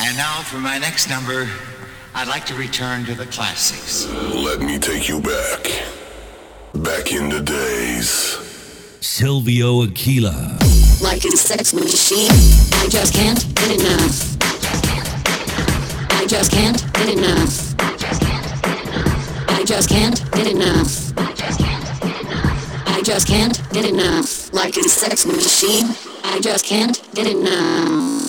And now for my next number, I'd like to return to the classics. Let me take you back in the days. Silvio Aquila. Like a sex machine, I just can't get enough. I just can't get enough. I just can't get enough. I just can't get enough. Like a sex machine, I just can't get enough.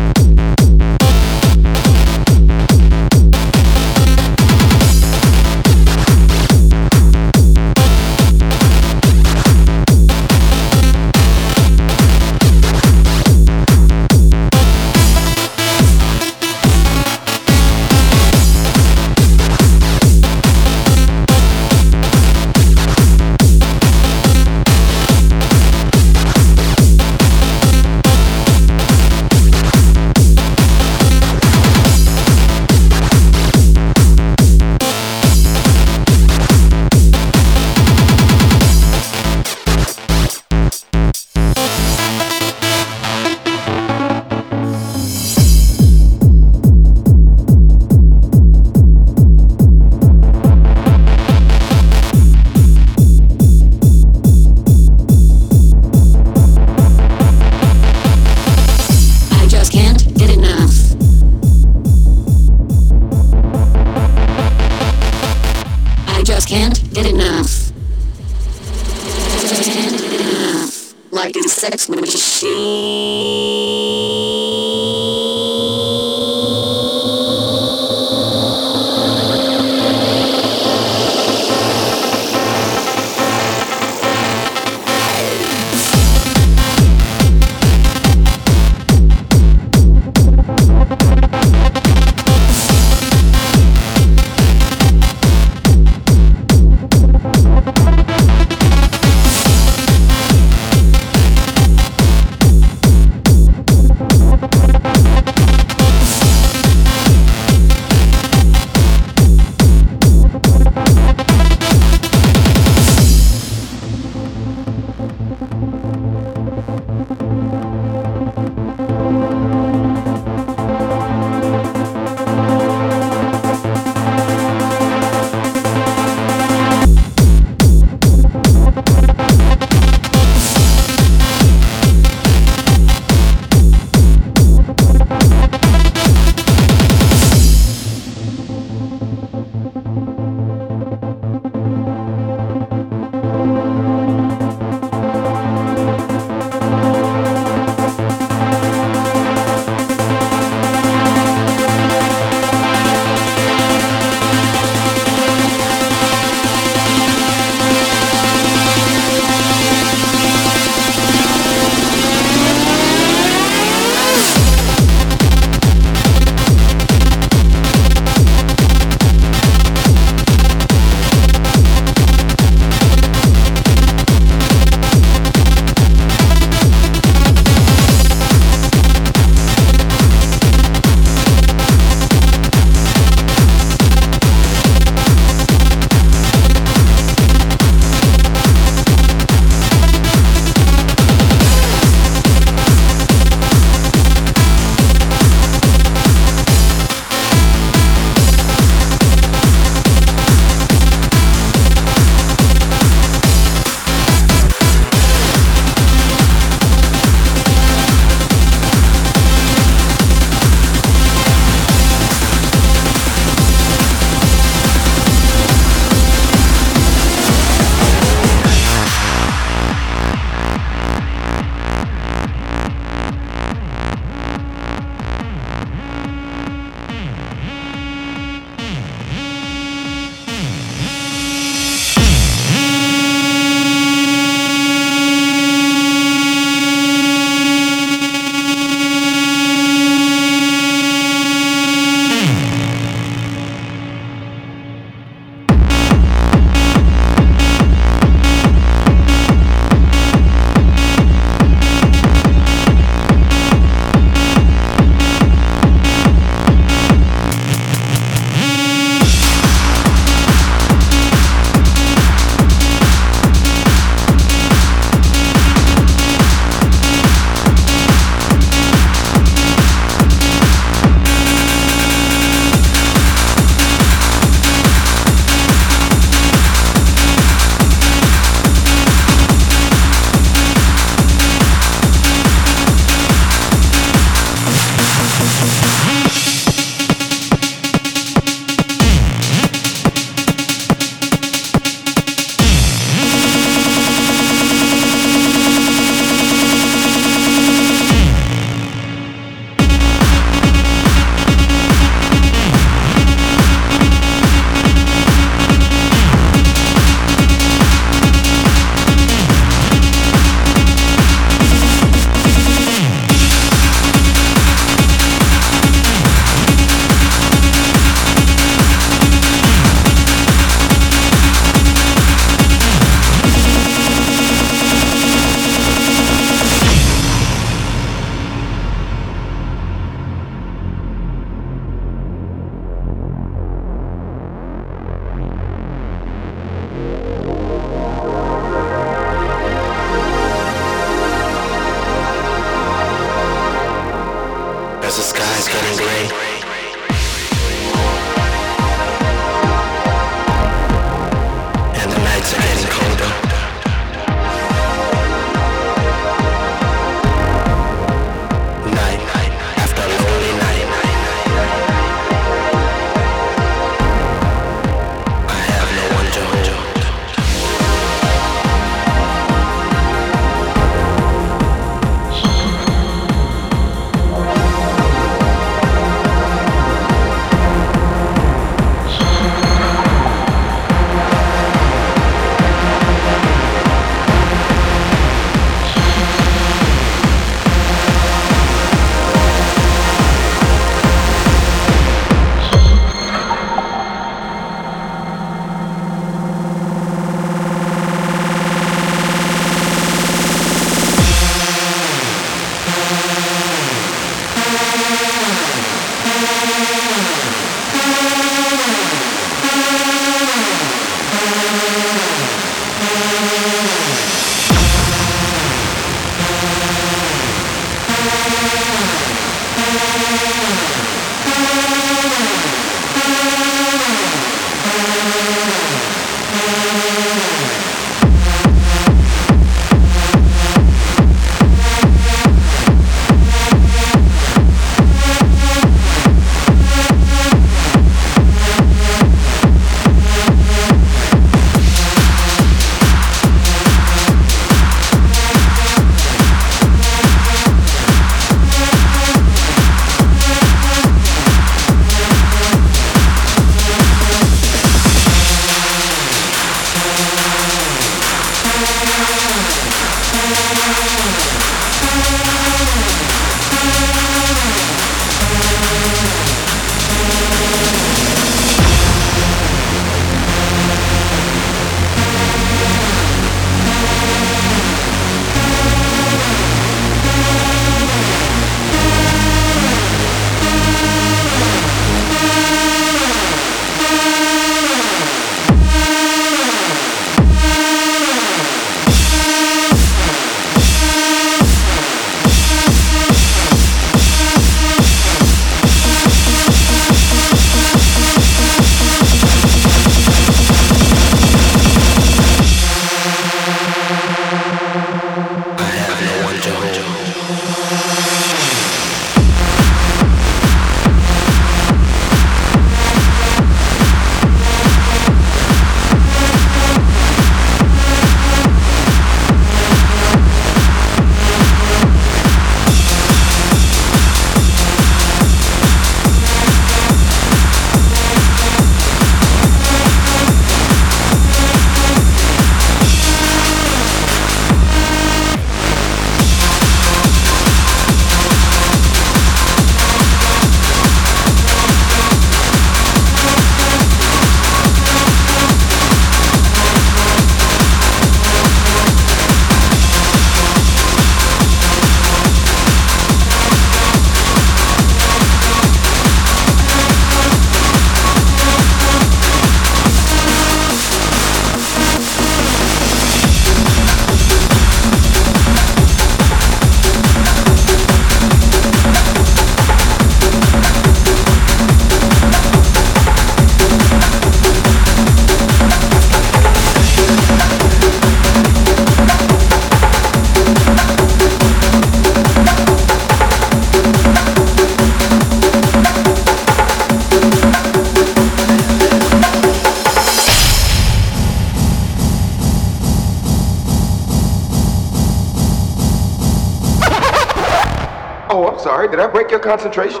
sorry. Did I break your concentration?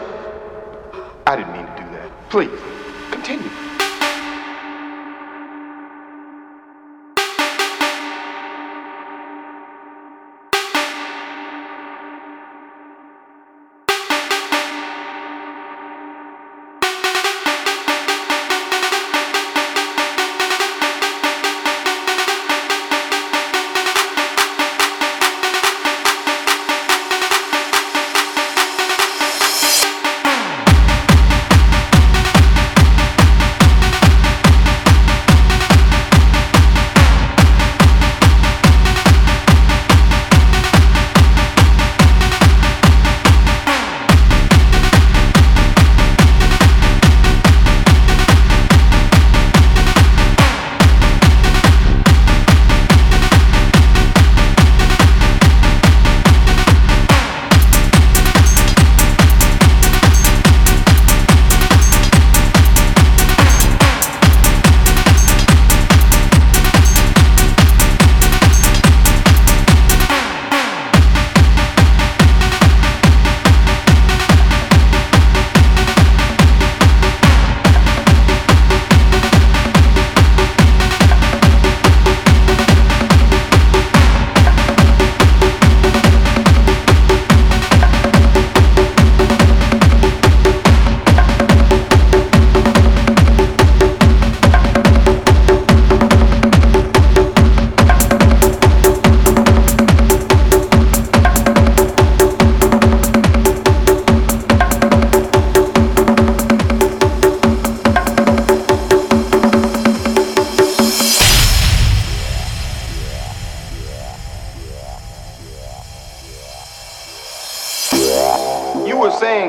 I didn't mean to do that. Please, continue.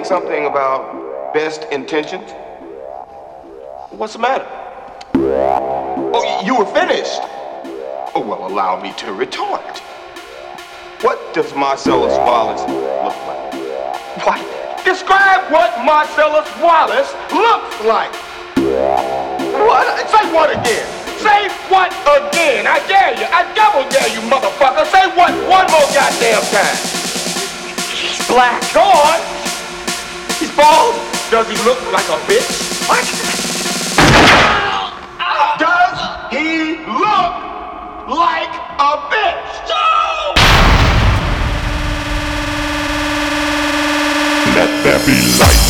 Something about best intentions? What's the matter? Oh, you were finished. Oh, well, allow me to retort. What does Marcellus Wallace look like? What? Describe what Marcellus Wallace looks like. What? Say what again? Say what again? I dare you. I double dare you, motherfucker. Say what one more goddamn time. He's black. Go on. He's bald. Does he look like a bitch? What? Does he look like a bitch? No! Let there be light.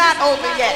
not over yet.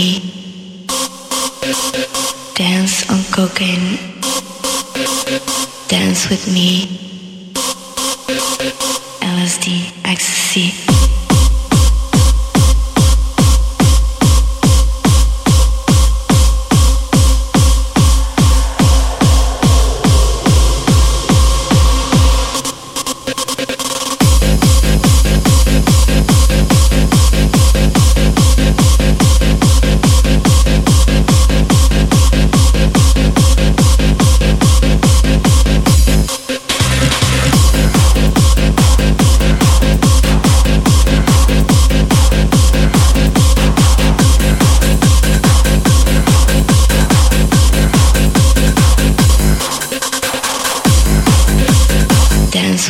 me, dance on cocaine, dance with me, LSD, ecstasy.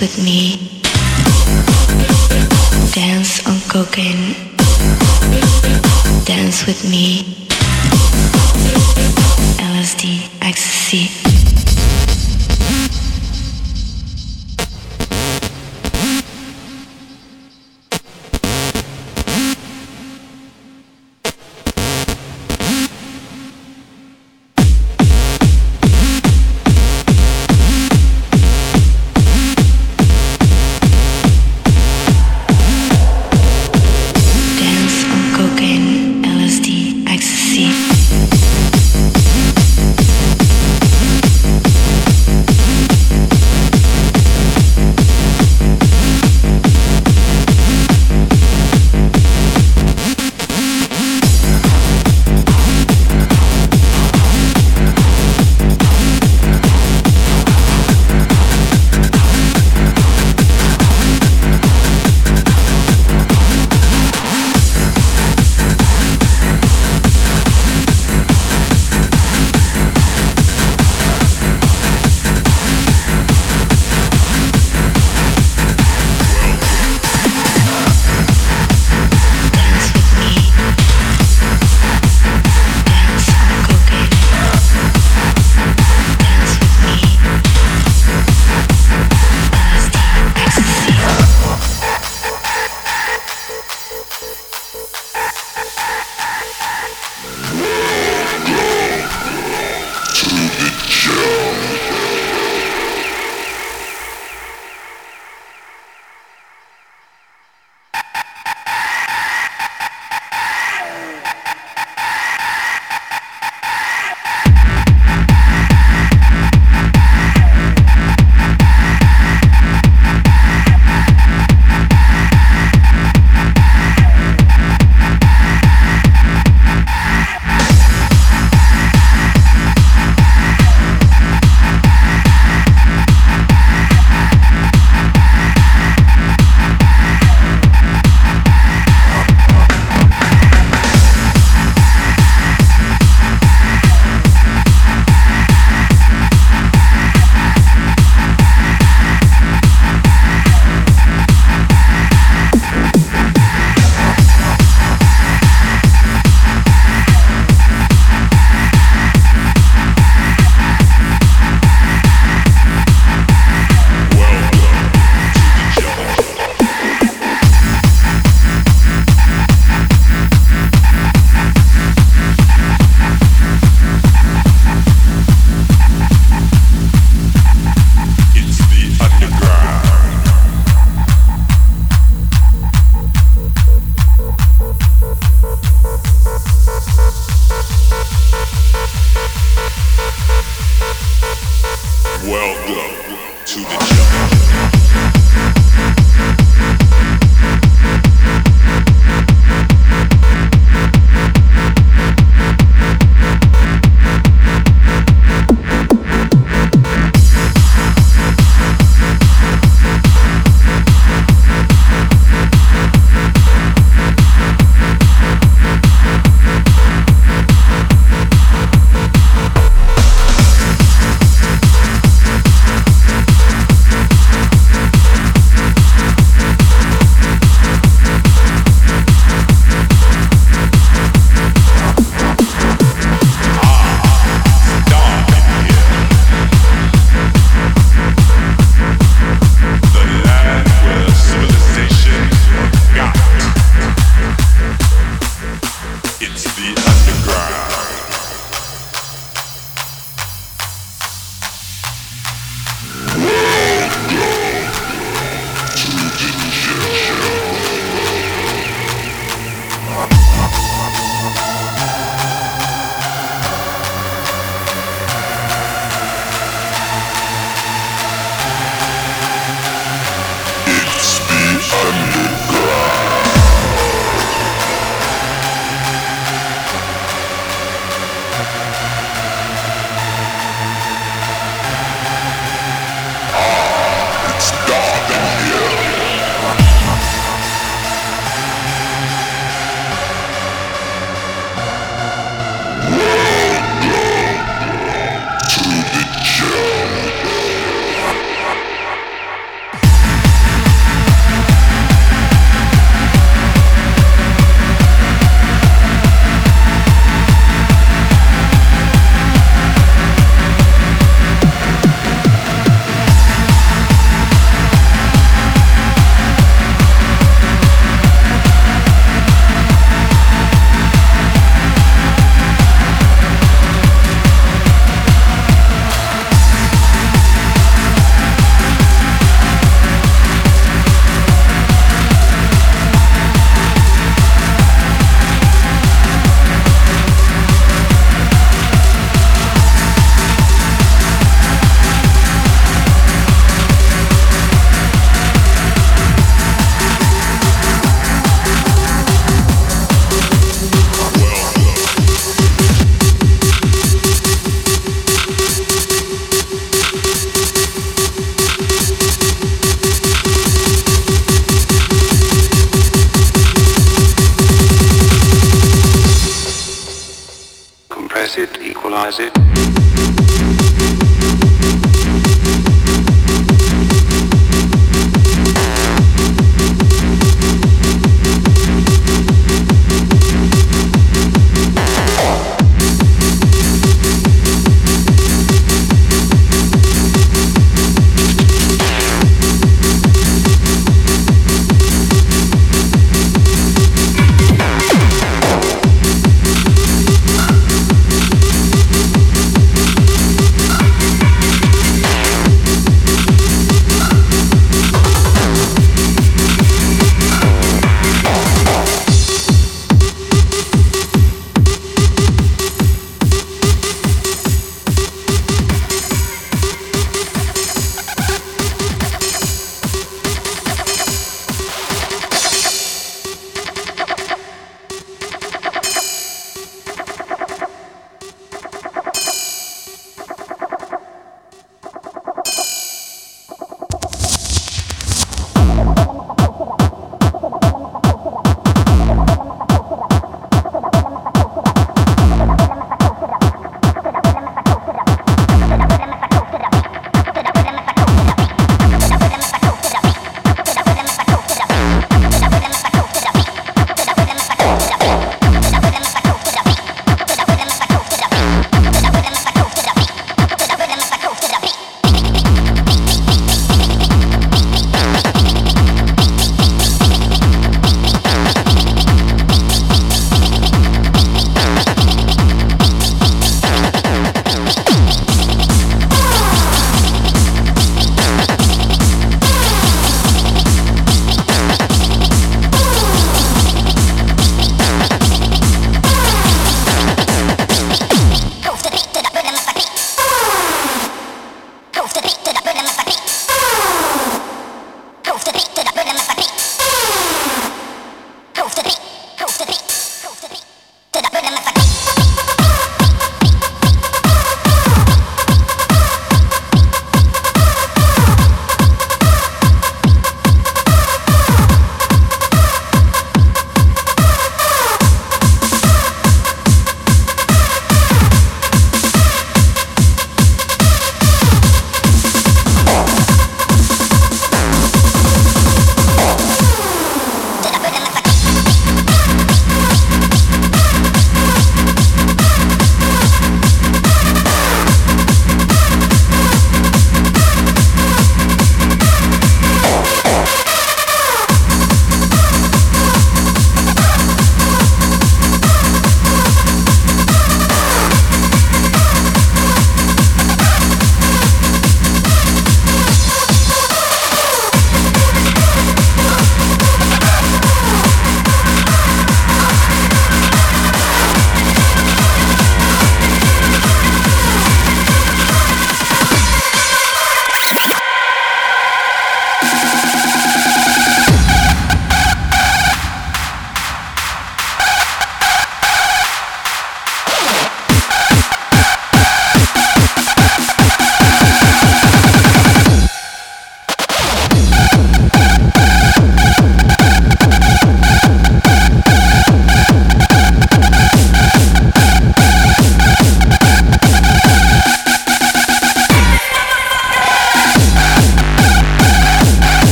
With me, dance on cocaine, dance with me, LSD, ecstasy.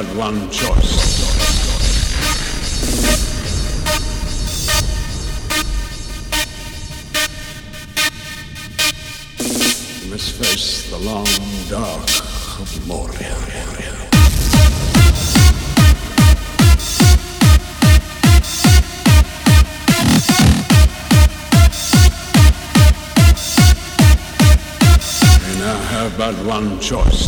but one choice. You must face the long dark of Moria. But one choice.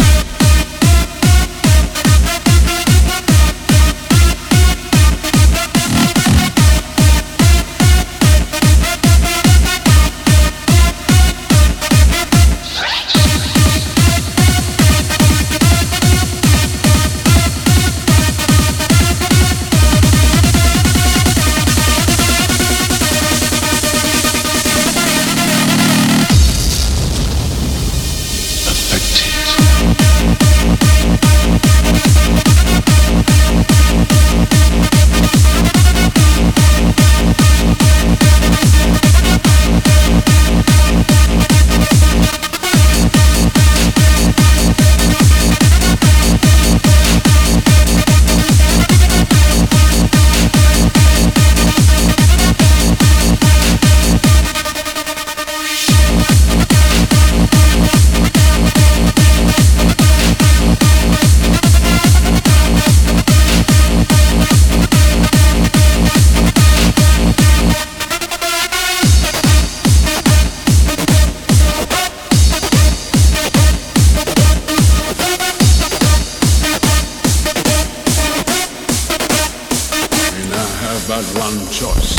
But one choice.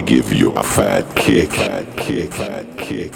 I give you a fat kick. Fat kick, fat kick.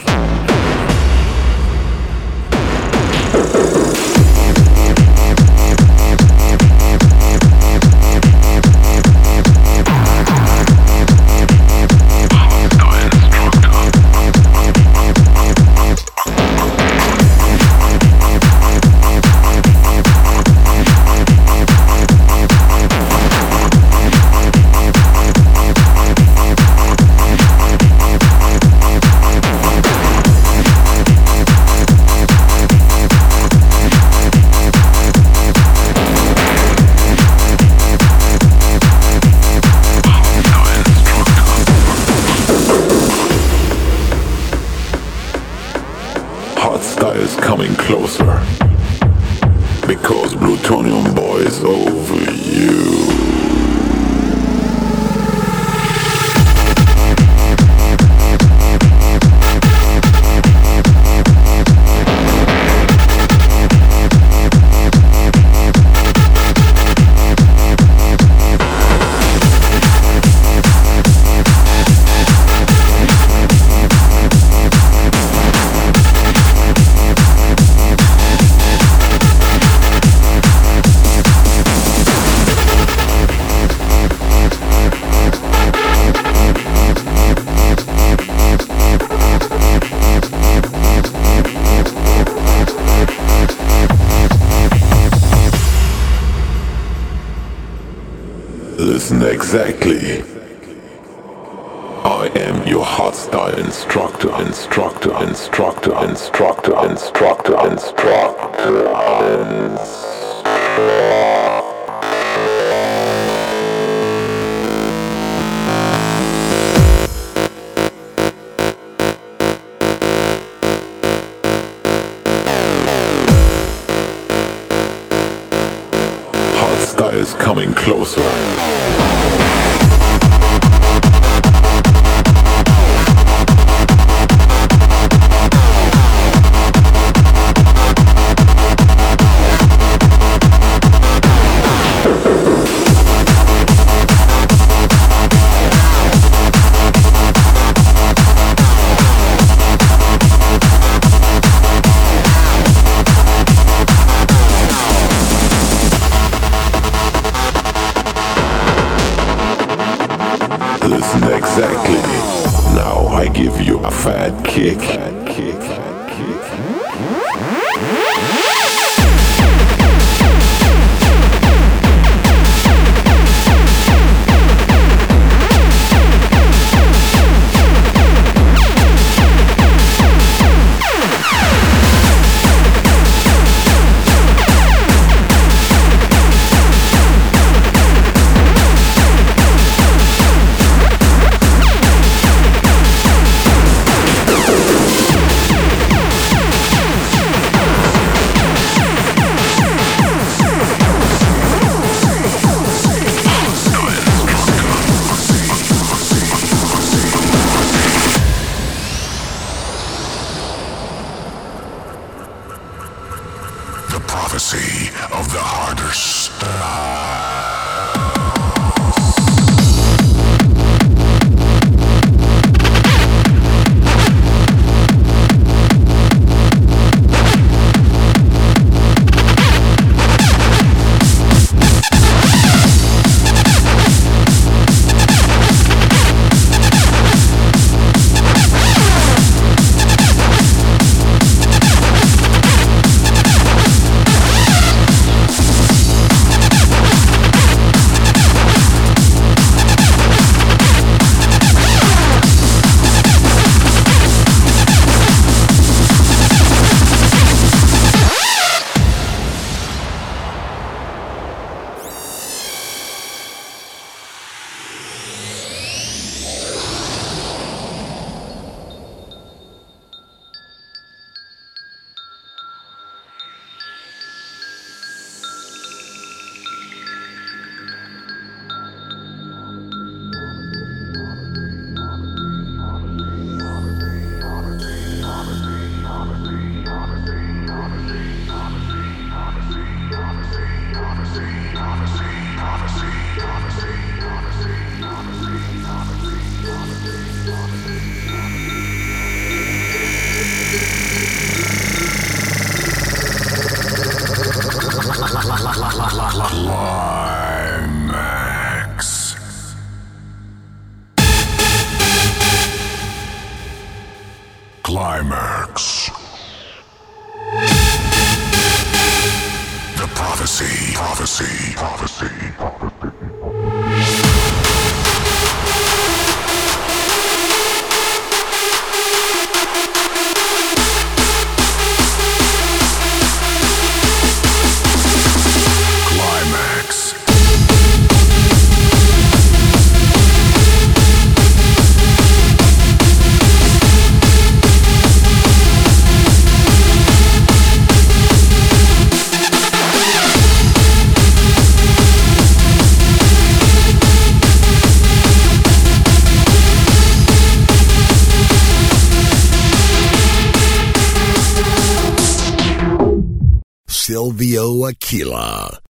Exactly. I am your hostile instructor. Is coming closer. climax. The prophecy. Silvio Aquila.